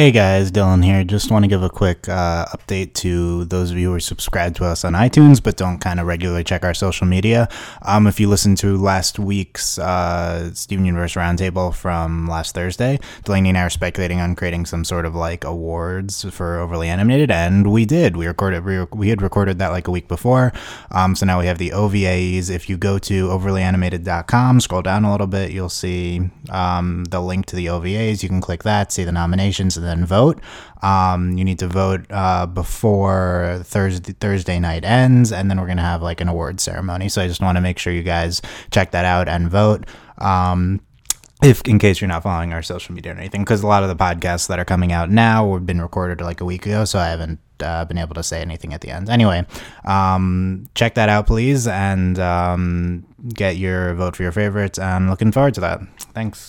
Hey guys, Dylan here. Just want to give a quick update to those of you who are subscribed to us on iTunes but don't kind of regularly check our social media. If you listen to last week's Steven Universe roundtable from last Thursday, Delaney and I were speculating on creating some sort of like awards for Overly Animated, and we did. We had recorded that like a week before, so now we have the OVAs. If you go to overlyanimated.com, scroll down a little bit, you'll see the link to the OVAs. You can click that, see the nominations, and then vote. You need to vote before Thursday night ends, and then we're gonna have like an award ceremony. So I just want to make sure you guys check that out and vote. If in case you're not following our social media or anything, because a lot of the podcasts that are coming out now were been recorded like a week ago, so I haven't been able to say anything at the end. Anyway, check that out, please, and get your vote for your favorites. I'm looking forward to that. Thanks.